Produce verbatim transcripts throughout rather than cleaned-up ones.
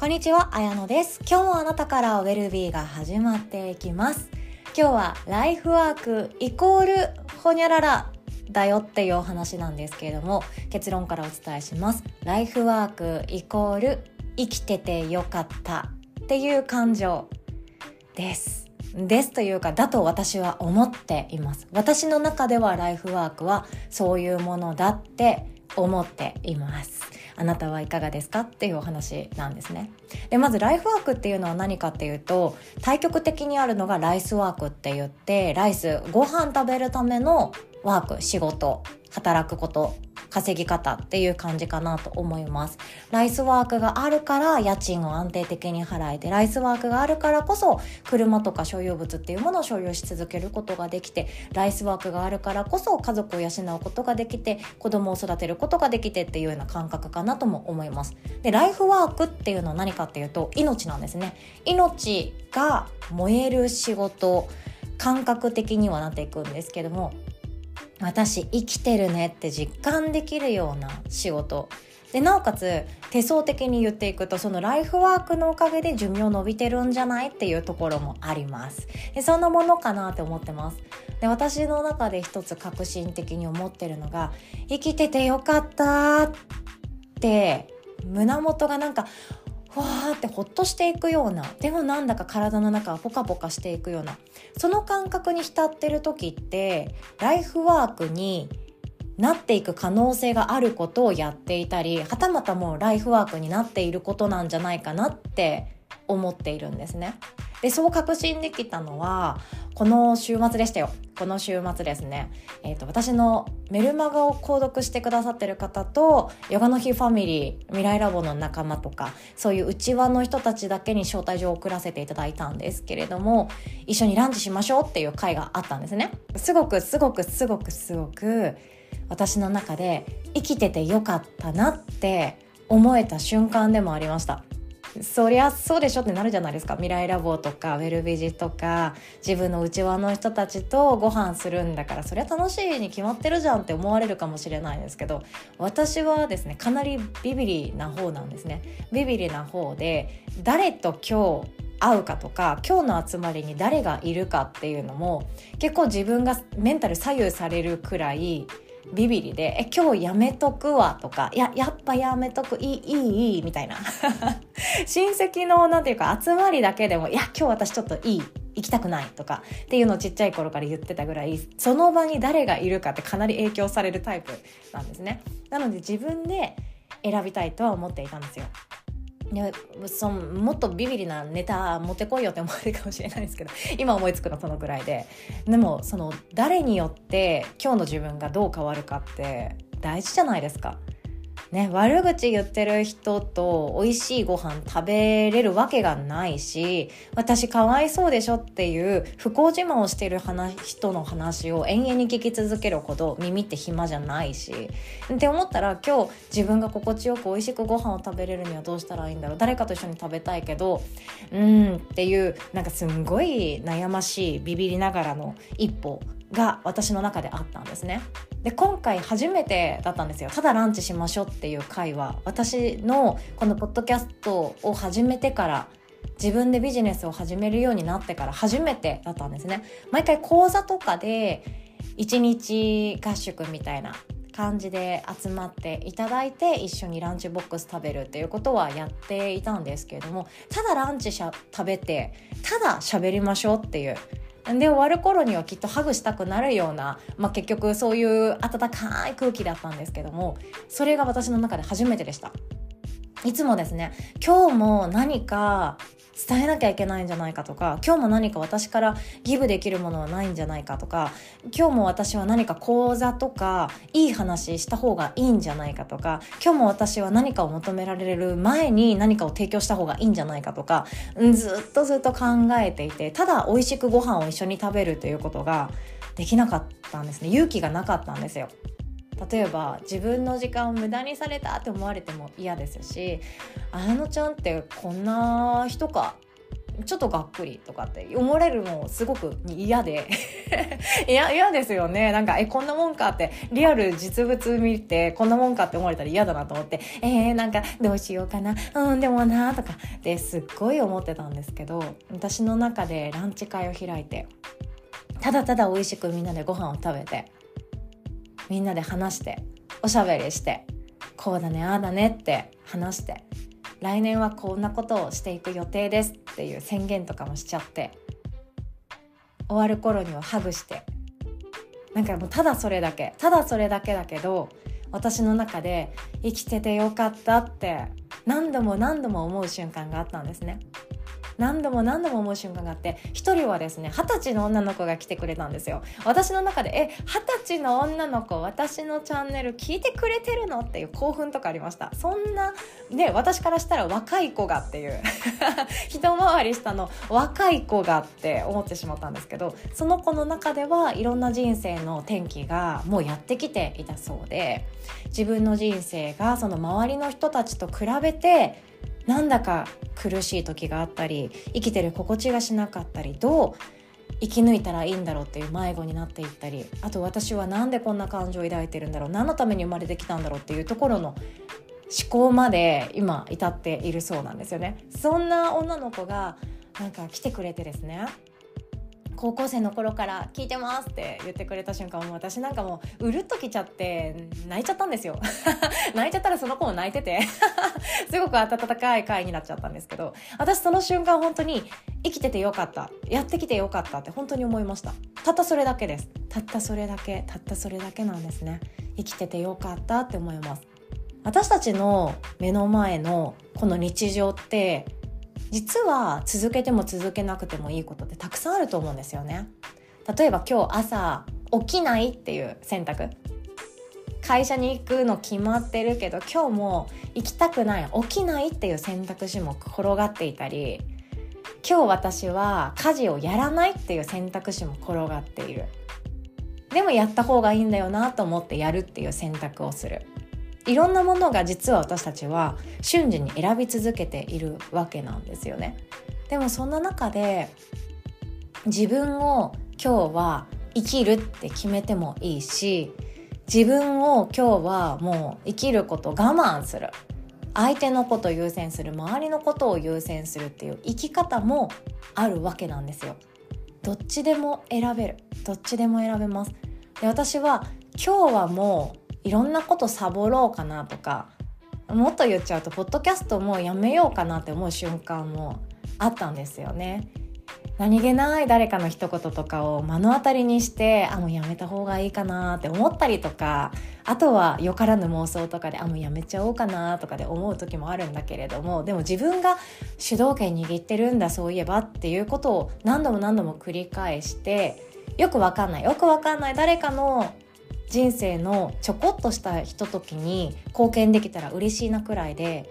こんにちは、あやのです。今日もあなたからウェルビーが始まっていきます。今日はライフワークイコールほにゃららだよっていうお話なんですけれども、結論からお伝えします。ライフワークイコール生きててよかったっていう感情です。ですというか、だと私は思っています。私の中ではライフワークはそういうものだって思っています。あなたはいかがですかっていうお話なんですね。で、まずライフワークっていうのは何かっていうと、対極的にあるのがライスワークって言って、ライス、ご飯食べるためのワーク、仕事、働くこと、稼ぎ方っていう感じかなと思います。ライスワークがあるから家賃を安定的に払えて、ライスワークがあるからこそ車とか所有物っていうものを所有し続けることができて、ライスワークがあるからこそ家族を養うことができて、子供を育てることができてっていうような感覚かなとも思います。で、ライフワークっていうのは何かっていうと、命なんですね。命が燃える仕事、感覚的にはなっていくんですけども、私生きてるねって実感できるような仕事で、なおかつ手相的に言っていくと、そのライフワークのおかげで寿命伸びてるんじゃないっていうところもあります。で、そんなものかなって思ってます。で、私の中で一つ革新的に思ってるのが、生きててよかったって胸元がなんかふわーってほっとしていくような、でもなんだか体の中がポカポカしていくような、その感覚に浸ってる時ってライフワークになっていく可能性があることをやっていたり、はたまたもうライフワークになっていることなんじゃないかなって思っているんですね。で、そう確信できたのはこの週末でしたよ。この週末ですね、えーと、私のメルマガを購読してくださってる方と、ヨガの日ファミリー、未来ラボの仲間とか、そういう内輪の人たちだけに招待状を送らせていただいたんですけれども、一緒にランチしましょうっていう会があったんですね。すごくすごくすごくすごく私の中で生きててよかったなって思えた瞬間でもありました。そりゃそうでしょってなるじゃないですか。未来ラボとかウェルビジとか自分の内輪の人たちとご飯するんだから、そりゃ楽しいに決まってるじゃんって思われるかもしれないですけど、私はですね、かなりビビリな方なんですね。ビビリな方で、誰と今日会うかとか、今日の集まりに誰がいるかっていうのも結構自分がメンタル左右されるくらいビビリで、え今日やめとくわとか、いややっぱやめとく、いいいいいいみたいな親戚のなんていうか集まりだけでも、いや今日私ちょっといい行きたくないとかっていうのをちっちゃい頃から言ってたぐらい、その場に誰がいるかってかなり影響されるタイプなんですね。なので自分で選びたいとは思っていたんですよ。そのもっとビビリなネタ持ってこいよって思われるかもしれないですけど、今思いつくのそのぐらいで、でもその誰によって今日の自分がどう変わるかって大事じゃないですか、ね、悪口言ってる人と美味しいご飯食べれるわけがないし、私かわいそうでしょっていう不幸自慢をしている話人の話を延々に聞き続けるほど耳って暇じゃないしって思ったら、今日自分が心地よく美味しくご飯を食べれるにはどうしたらいいんだろう、誰かと一緒に食べたいけどうーんっていう、なんかすんごい悩ましいビビりながらの一歩が私の中であったんですね。で、今回初めてだったんですよ。ただランチしましょうっていう会は、私のこのポッドキャストを始めてから、自分でビジネスを始めるようになってから初めてだったんですね。毎回講座とかでいちにち合宿みたいな感じで集まっていただいて、一緒にランチボックス食べるっていうことはやっていたんですけれども、ただランチしゃ食べて、ただ喋りましょうっていう、で終わる頃にはきっとハグしたくなるような、まあ、結局そういう温かい空気だったんですけども、それが私の中で初めてでした。いつもですね、今日も何か伝えなきゃいけないんじゃないかとか、今日も何か私からギブできるものはないんじゃないかとか、今日も私は何か講座とかいい話した方がいいんじゃないかとか、今日も私は何かを求められる前に何かを提供した方がいいんじゃないかとか、ずっとずっと考えていて、ただ美味しくご飯を一緒に食べるということができなかったんですね。勇気がなかったんですよ。例えば自分の時間を無駄にされたって思われても嫌ですし、あのちゃんってこんな人かちょっとがっくりとかって思われるのすごく嫌で嫌嫌ですよね。なんかえこんなもんかってリアル実物見てこんなもんかって思われたら嫌だなと思ってえー、なんかどうしようかなうんでもなとかですっごい思ってたんですけど、私の中でランチ会を開いてただただ美味しくみんなでご飯を食べてみんなで話しておしゃべりしてこうだねああだねって話して来年はこんなことをしていく予定ですっていう宣言とかもしちゃって終わる頃にはハグしてなんかもうただそれだけただそれだけだけど私の中で生きててよかったって何度も何度も思う瞬間があったんですね。何度も何度も思う瞬間があって一人はですね二十歳の女の子が来てくれたんですよ。私の中でえ二十歳の女の子私のチャンネル聞いてくれてるのっていう興奮とかありました。そんなね私からしたら若い子がっていう一回り下の若い子がって思ってしまったんですけど、その子の中ではいろんな人生の転機がもうやってきていたそうで、自分の人生がその周りの人たちと比べてなんだか苦しい時があったり生きてる心地がしなかったりどう生き抜いたらいいんだろうっていう迷子になっていったり、あと私はなんでこんな感情を抱いてるんだろう何のために生まれてきたんだろうっていうところの思考まで今至っているそうなんですよね。そんな女の子がなんか来てくれてですね高校生の頃から聞いてますって言ってくれた瞬間もう私なんかもううるっときちゃって泣いちゃったんですよ泣いちゃったらその子も泣いててすごく温かい回になっちゃったんですけど、私その瞬間本当に生きててよかったやってきてよかったって本当に思いました。たったそれだけです。たったそれだけたったそれだけなんですね。生きててよかったって思います。私たちの目の前のこの日常って実は続けても続けなくてもいいことってたくさんあると思うんですよね。例えば今日朝起きないっていう選択、会社に行くの決まってるけど今日も行きたくない起きないっていう選択肢も転がっていたり、今日私は家事をやらないっていう選択肢も転がっている。でもやった方がいいんだよなと思ってやるっていう選択をする。いろんなものが実は私たちは瞬時に選び続けているわけなんですよね。でもそんな中で自分を今日は生きるって決めてもいいし、自分を今日はもう生きることを我慢する、相手のことを優先する、周りのことを優先するっていう生き方もあるわけなんですよ。どっちでも選べる、どっちでも選べます。で、私は今日はもういろんなことサボろうかなとか、もっと言っちゃうとポッドキャストもうやめようかなって思う瞬間もあったんですよね。何気ない誰かの一言とかを目の当たりにしてあもうやめた方がいいかなって思ったりとか、あとはよからぬ妄想とかであもうやめちゃおうかなとかで思う時もあるんだけれども、でも自分が主導権握ってるんだそういえばっていうことを何度も何度も繰り返してよくわかんないよくわかんない誰かの人生のちょこっとしたひとときに貢献できたら嬉しいなくらいで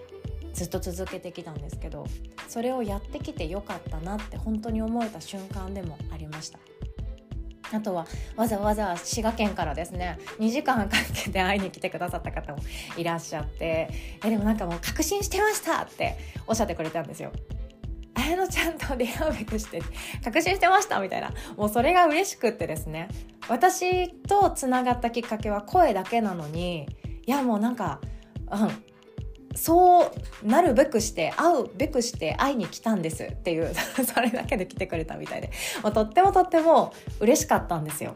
ずっと続けてきたんですけど、それをやってきてよかったなって本当に思えた瞬間でもありました。あとはわざわざ滋賀県からですねにじかんかけて会いに来てくださった方もいらっしゃってえでもなんかもう確信してましたっておっしゃってくれたんですよ。綾乃ちゃんと出会うべくして確信してましたみたいな、もうそれが嬉しくってですね、私とつながったきっかけは声だけなのにいやもうなんか、うん、そうなるべくして会うべくして会いに来たんですっていうそれだけで来てくれたみたいでもうとってもとっても嬉しかったんですよ。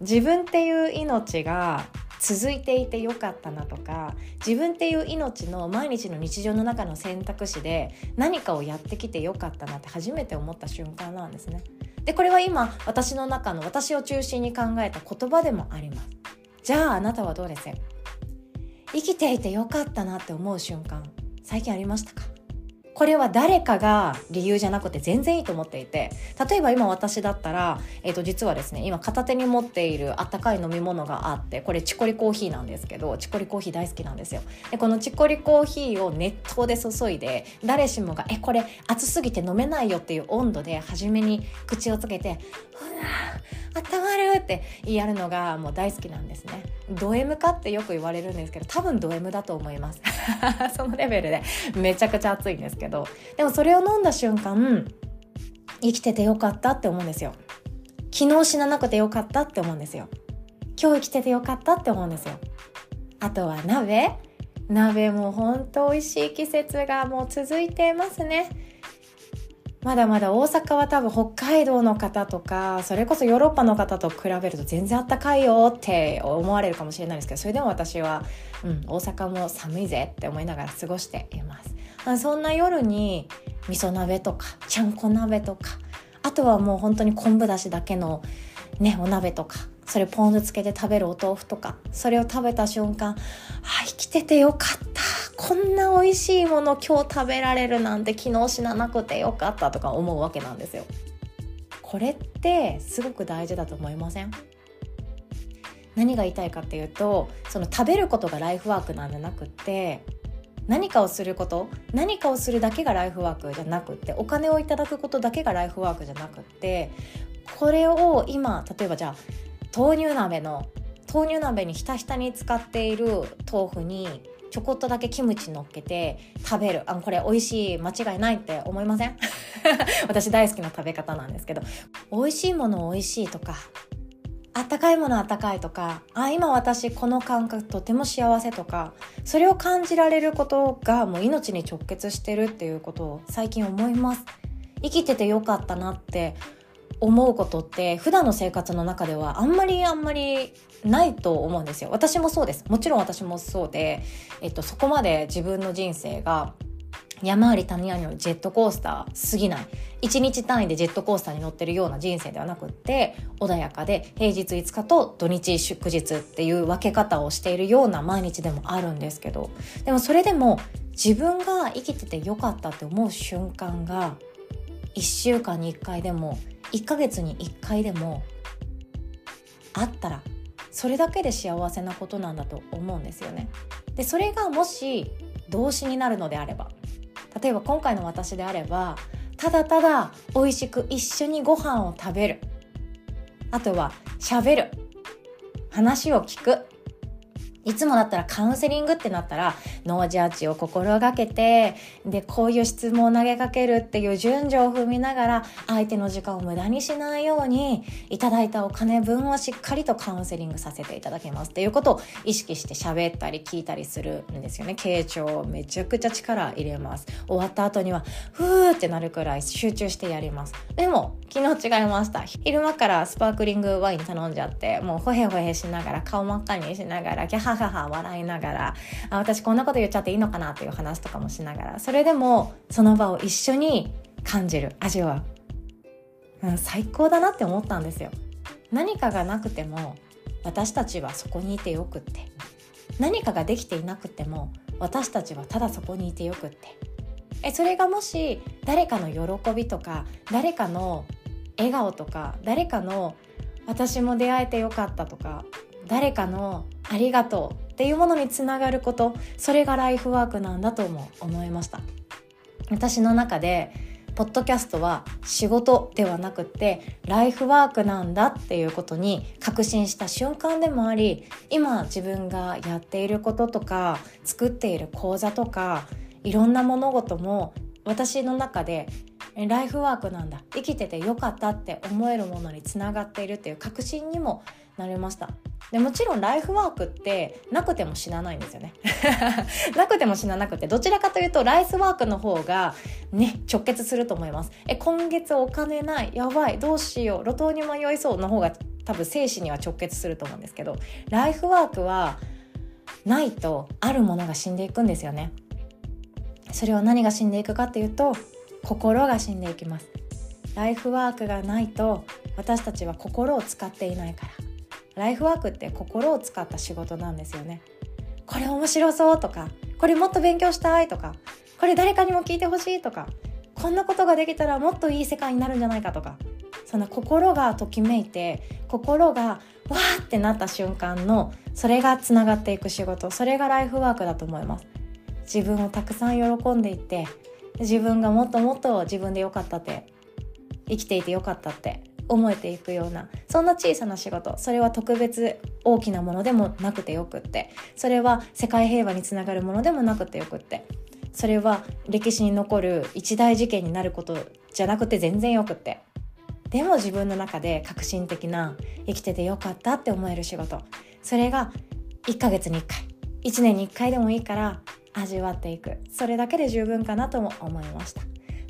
自分っていう命が続いていてよかったなとか、自分っていう命の毎日の日常の中の選択肢で何かをやってきてよかったなって初めて思った瞬間なんですね。で、これは今私の中の私を中心に考えた言葉でもあります。じゃああなたはどうですか？生きていてよかったなって思う瞬間、最近ありましたか？これは誰かが理由じゃなくて全然いいと思っていて、例えば今私だったら、えーと、実はですね今片手に持っているあったかい飲み物があって、これチコリコーヒーなんですけど、チコリコーヒー大好きなんですよ。でこのチコリコーヒーを熱湯で注いで誰しもがえこれ熱すぎて飲めないよっていう温度で初めに口をつけてあったまるって言い合うのがもう大好きなんですね。ド M かってよく言われるんですけど多分ド M だと思いますそのレベルでめちゃくちゃ熱いんですけど、でもそれを飲んだ瞬間生きててよかったって思うんですよ。昨日死ななくてよかったって思うんですよ。今日生きててよかったって思うんですよ。あとは鍋鍋も本当美味しい季節がもう続いていますね。まだまだ大阪は多分北海道の方とかそれこそヨーロッパの方と比べると全然あったかいよって思われるかもしれないですけど、それでも私は、うん、大阪も寒いぜって思いながら過ごしています。そんな夜に味噌鍋とかちゃんこ鍋とか、あとはもう本当に昆布だしだけのねお鍋とか、それポン酢つけて食べるお豆腐とか、それを食べた瞬間、あ、生きててよかった、こんな美味しいもの今日食べられるなんて、昨日死ななくてよかったとか思うわけなんですよ。これってすごく大事だと思いません？何が言いたいかっていうと、その食べることがライフワークなんじゃなくて、何かをすること、何かをするだけがライフワークじゃなくて、お金をいただくことだけがライフワークじゃなくて、これを今、例えばじゃあ豆乳鍋の豆乳鍋にひたひたに使っている豆腐にちょこっとだけキムチ乗っけて食べる、あ、これ美味しい、間違いないって思いません？私大好きな食べ方なんですけど、美味しいもの美味しいとか、あったかいものあったかいとか、あ、今私この感覚とても幸せとか、それを感じられることがもう命に直結してるっていうことを最近思います。生きててよかったなって思うことって普段の生活の中ではあんまりあんまりないと思うんですよ。私もそうです。もちろん私もそうで、えっと、そこまで自分の人生が山あり谷ありのジェットコースターすぎない、一日単位でジェットコースターに乗ってるような人生ではなくって、穏やかで平日いつかと土日祝日っていう分け方をしているような毎日でもあるんですけど、でもそれでも自分が生きててよかったって思う瞬間がいっしゅうかんにいっかいでもいっかげつにいっかいでもあったら、それだけで幸せなことなんだと思うんですよね。で、それがもし動詞になるのであれば、例えば今回の私であれば、ただただ美味しく一緒にご飯を食べる、あとは喋る、話を聞く。いつもだったらカウンセリングってなったらノージャッジを心がけて、でこういう質問を投げかけるっていう順序を踏みながら、相手の時間を無駄にしないようにいただいたお金分はしっかりとカウンセリングさせていただきますっていうことを意識して喋ったり聞いたりするんですよね。傾聴めちゃくちゃ力入れます。終わった後にはふーってなるくらい集中してやります。でも昨日違いました。昼間からスパークリングワイン頼んじゃって、もうほへほへしながら顔真っ赤にしながらギャハははは笑いながら、あ、私こんなこと言っちゃっていいのかなっていう話とかもしながら、それでもその場を一緒に感じる、味わう、うん、最高だなって思ったんですよ。何かがなくても私たちはそこにいてよくって、何かができていなくても私たちはただそこにいてよくって、えそれがもし誰かの喜びとか、誰かの笑顔とか、誰かの私も出会えてよかったとか、誰かのありがとうっていうものにつながること、それがライフワークなんだとも思いました。私の中でポッドキャストは仕事ではなくてライフワークなんだっていうことに確信した瞬間でもあり、今自分がやっていることとか作っている講座とかいろんな物事も私の中でライフワークなんだ、生きててよかったって思えるものにつながっているっていう確信にもなりました。でもちろんライフワークってなくても死なないんですよね。なくても死ななくて、どちらかというとライフワークの方がね直結すると思います。え今月お金ない、やばい、どうしよう、路頭に迷いそうの方が多分生死には直結すると思うんですけど、ライフワークはないとあるものが死んでいくんですよね。それは何が死んでいくかっていうと、心が死んでいきます。ライフワークがないと私たちは心を使っていないから、ライフワークって心を使った仕事なんですよね。これ面白そうとか、これもっと勉強したいとか、これ誰かにも聞いてほしいとか、こんなことができたらもっといい世界になるんじゃないかとか、その心がときめいて、心がわーってなった瞬間の、それがつながっていく仕事、それがライフワークだと思います。自分をたくさん喜んでいって、自分がもっともっと自分でよかったって、生きていてよかったって思えていくような、そんな小さな仕事、それは特別大きなものでもなくてよくって、それは世界平和につながるものでもなくてよくって、それは歴史に残る一大事件になることじゃなくて全然よくって、でも自分の中で革新的な、生きててよかったって思える仕事、それがいっかげつにいっかい、いちねんにいっかいでもいいから味わっていく、それだけで十分かなとも思いました。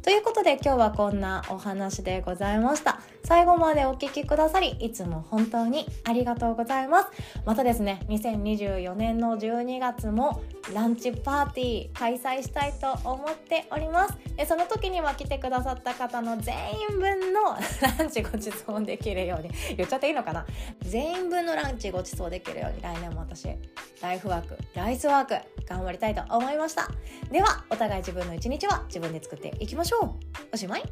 ということで今日はこんなお話でございました。最後までお聞きくださりいつも本当にありがとうございます。またですね、にせんにじゅうよねんのじゅうにがつもランチパーティー開催したいと思っております。でその時には来てくださった方の全員分のランチごちそうできるように言っちゃっていいのかな、全員分のランチごちそうできるように来年も私ライフワーク、ライスワーク頑張りたいと思いました。ではお互い自分の一日は自分で作っていきましょう。おしまい。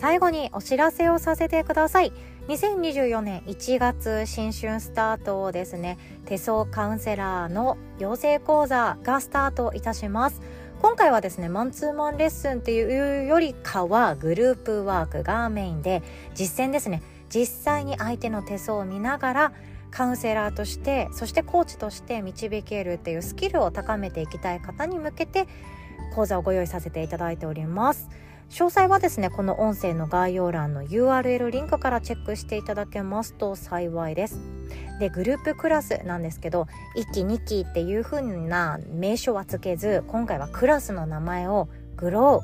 最後にお知らせをさせてください。にせんにじゅうよねんいちがつ新春スタートをですね、手相カウンセラーの養成講座がスタートいたします。今回はですね、マンツーマンレッスンっていうよりかはグループワークがメインで、実践ですね、実際に相手の手相を見ながらカウンセラーとして、そしてコーチとして導けるっていうスキルを高めていきたい方に向けて講座をご用意させていただいております。詳細はですね、この音声の概要欄の ユーアールエル リンクからチェックしていただけますと幸いです。で、グループクラスなんですけど、いっきにきっていう風な名称はつけず、今回はクラスの名前をグロ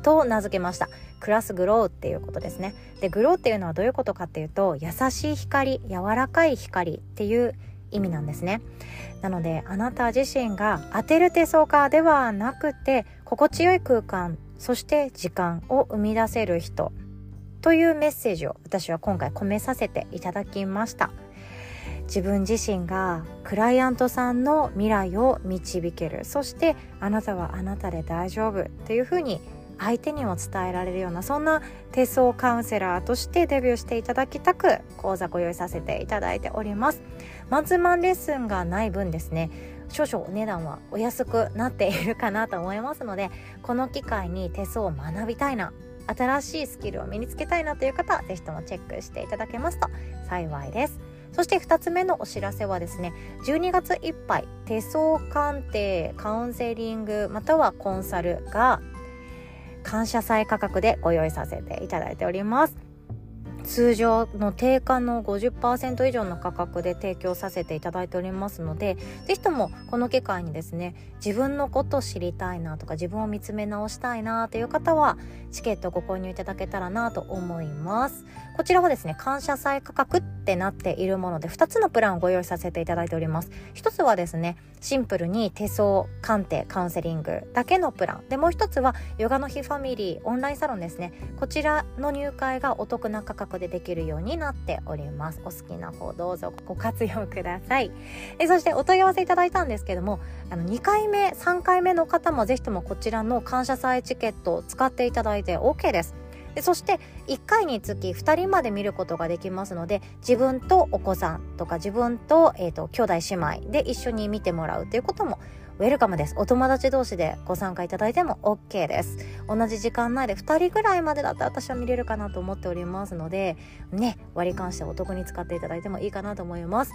ーと名付けました。クラスグローっていうことですね。で、グローっていうのはどういうことかっていうと、優しい光、柔らかい光っていう意味なんですね。なのであなた自身が当てる手相家ではなくて、心地よい空間、そして時間を生み出せる人というメッセージを私は今回込めさせていただきました。自分自身がクライアントさんの未来を導ける、そしてあなたはあなたで大丈夫っていうふうに相手にも伝えられるような、そんな手相カウンセラーとしてデビューしていただきたく講座ご用意させていただいております。マンツーマンレッスンがない分ですね、少々お値段はお安くなっているかなと思いますので、この機会に手相を学びたいな、新しいスキルを身につけたいなという方はぜひともチェックしていただけますと幸いです。そしてふたつめのお知らせはですね、じゅうにがついっぱい手相鑑定、カウンセリングまたはコンサルが感謝祭価格でご用意させていただいております。通常の定価の ごじゅっパーセント 以上の価格で提供させていただいておりますので、ぜひともこの機会にですね、自分のこと知りたいなとか自分を見つめ直したいなという方はチケットをご購入いただけたらなと思います。こちらはですね、感謝祭価格ってなっているものでふたつのプランをご用意させていただいております。ひとつはですね、シンプルに手相鑑定カウンセリングだけのプランで、もうひとつはヨガの日ファミリーオンラインサロンですね、こちらの入会がお得な価格でできるようになっております。お好きな方どうぞご活用ください。えそしてお問い合わせいただいたんですけども、あのにかいめさんかいめの方もぜひともこちらの感謝祭チケットを使っていただいて OK です。でそしていっかいにつきふたりまで見ることができますので、自分とお子さんとか自分と、えーと、兄弟姉妹で一緒に見てもらうということもウェルカムです。お友達同士でご参加いただいても OK です。同じ時間内でふたりぐらいまでだったら私は見れるかなと思っておりますのでね、割り勘してお得に使っていただいてもいいかなと思います。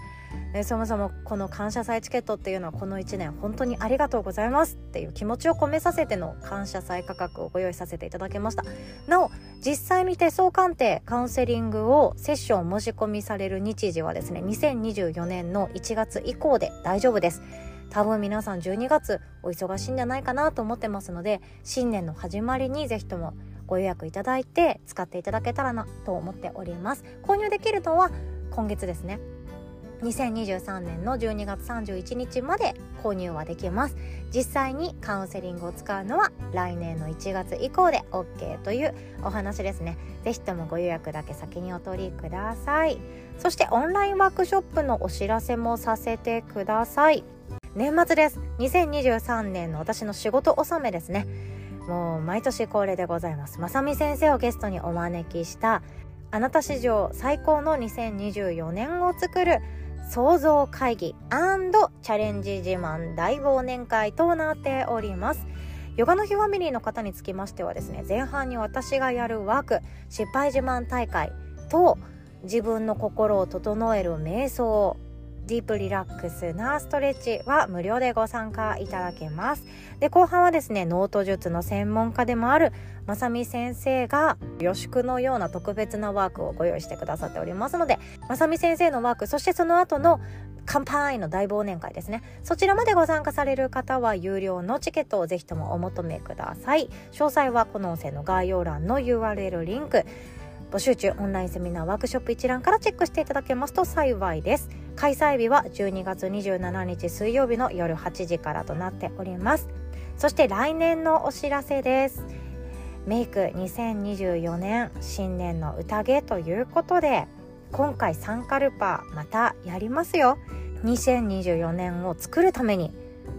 えそもそもこの感謝祭チケットっていうのは、このいちねん本当にありがとうございますっていう気持ちを込めさせての感謝祭価格をご用意させていただきました。なお実際に手相鑑定カウンセリングをセッション申し込みされる日時はですね、にせんにじゅうよねんのいちがつ以降で大丈夫です。多分皆さんじゅうにがつお忙しいんじゃないかなと思ってますので、新年の始まりにぜひともご予約いただいて使っていただけたらなと思っております。購入できるのは今月ですね、にせんにじゅうさんねんのじゅうにがつさんじゅういちにちまで購入はできます。実際にカウンセリングを使うのは来年のいちがつ以降で OK というお話ですね。ぜひともご予約だけ先にお取りください。そしてオンラインワークショップのお知らせもさせてください。年末です。にせんにじゅうさんねんの私の仕事納めですね。もう毎年恒例でございます。まさみ先生をゲストにお招きした、あなた史上最高のにせんにじゅうよねんを作る創造会議&チャレンジ自慢大忘年会となっております。ヨガの日ファミリーの方につきましてはですね、前半に私がやるワーク、失敗自慢大会と自分の心を整える瞑想、ディープリラックスなストレッチは無料でご参加いただけます。で、後半はですね、ノート術の専門家でもあるまさみ先生が予習のような特別なワークをご用意してくださっておりますので、まさみ先生のワーク、そしてその後の乾杯の大忘年会ですね、そちらまでご参加される方は有料のチケットをぜひともお求めください。詳細はこの音声の概要欄の ユーアールエル リンク、募集中オンラインセミナーワークショップ一覧からチェックしていただけますと幸いです。開催日はじゅうにがつにじゅうしちにち水曜日の夜はちじからとなっております。そして来年のお知らせです。メイクにせんにじゅうよねん新年の宴ということで、今回サンカルパまたやりますよ。にせんにじゅうよねんを作るために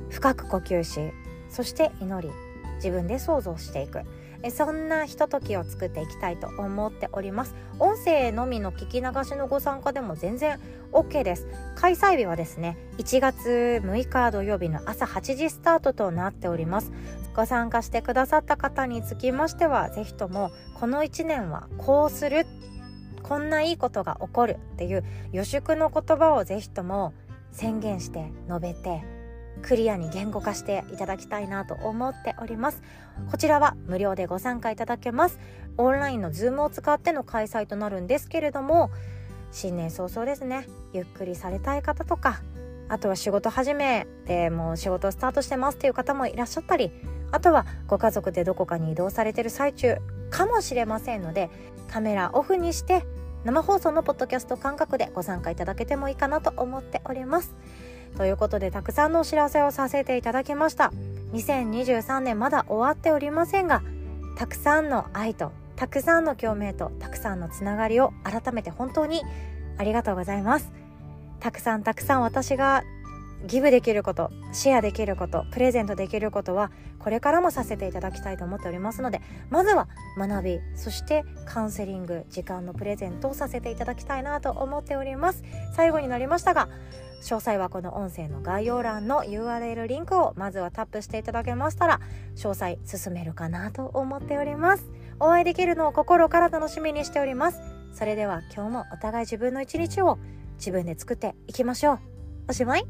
深く呼吸し、そして祈り、自分で想像していく、そんなひとときを作っていきたいと思っております。音声のみの聞き流しのご参加でも全然 OK です。開催日はですね、いちがつむいか土曜日の朝はちじスタートとなっております。ご参加してくださった方につきましては、ぜひともこのいちねんはこうする、こんないいことが起こるっていう予祝の言葉をぜひとも宣言して述べて、クリアに言語化していただきたいなと思っております。こちらは無料でご参加いただけます。オンラインの Zoom を使っての開催となるんですけれども、新年早々ですね、ゆっくりされたい方とか、あとは仕事始めでもう仕事スタートしてますっていう方もいらっしゃったり、あとはご家族でどこかに移動されてる最中かもしれませんので、カメラオフにして生放送のポッドキャスト感覚でご参加いただけてもいいかなと思っております。ということで、たくさんのお知らせをさせていただきました。にせんにじゅうさんねんまだ終わっておりませんが、たくさんの愛とたくさんの共鳴とたくさんのつながりを、改めて本当にありがとうございます。たくさんたくさん私がギブできること、シェアできること、プレゼントできることはこれからもさせていただきたいと思っておりますので、まずは学び、そしてカウンセリング、時間のプレゼントをさせていただきたいなと思っております。最後になりましたが、詳細はこの音声の概要欄の ユーアールエル リンクをまずはタップしていただけましたら、詳細進めるかなと思っております。お会いできるのを心から楽しみにしております。それでは今日もお互い自分の一日を自分で作っていきましょう。おしまい。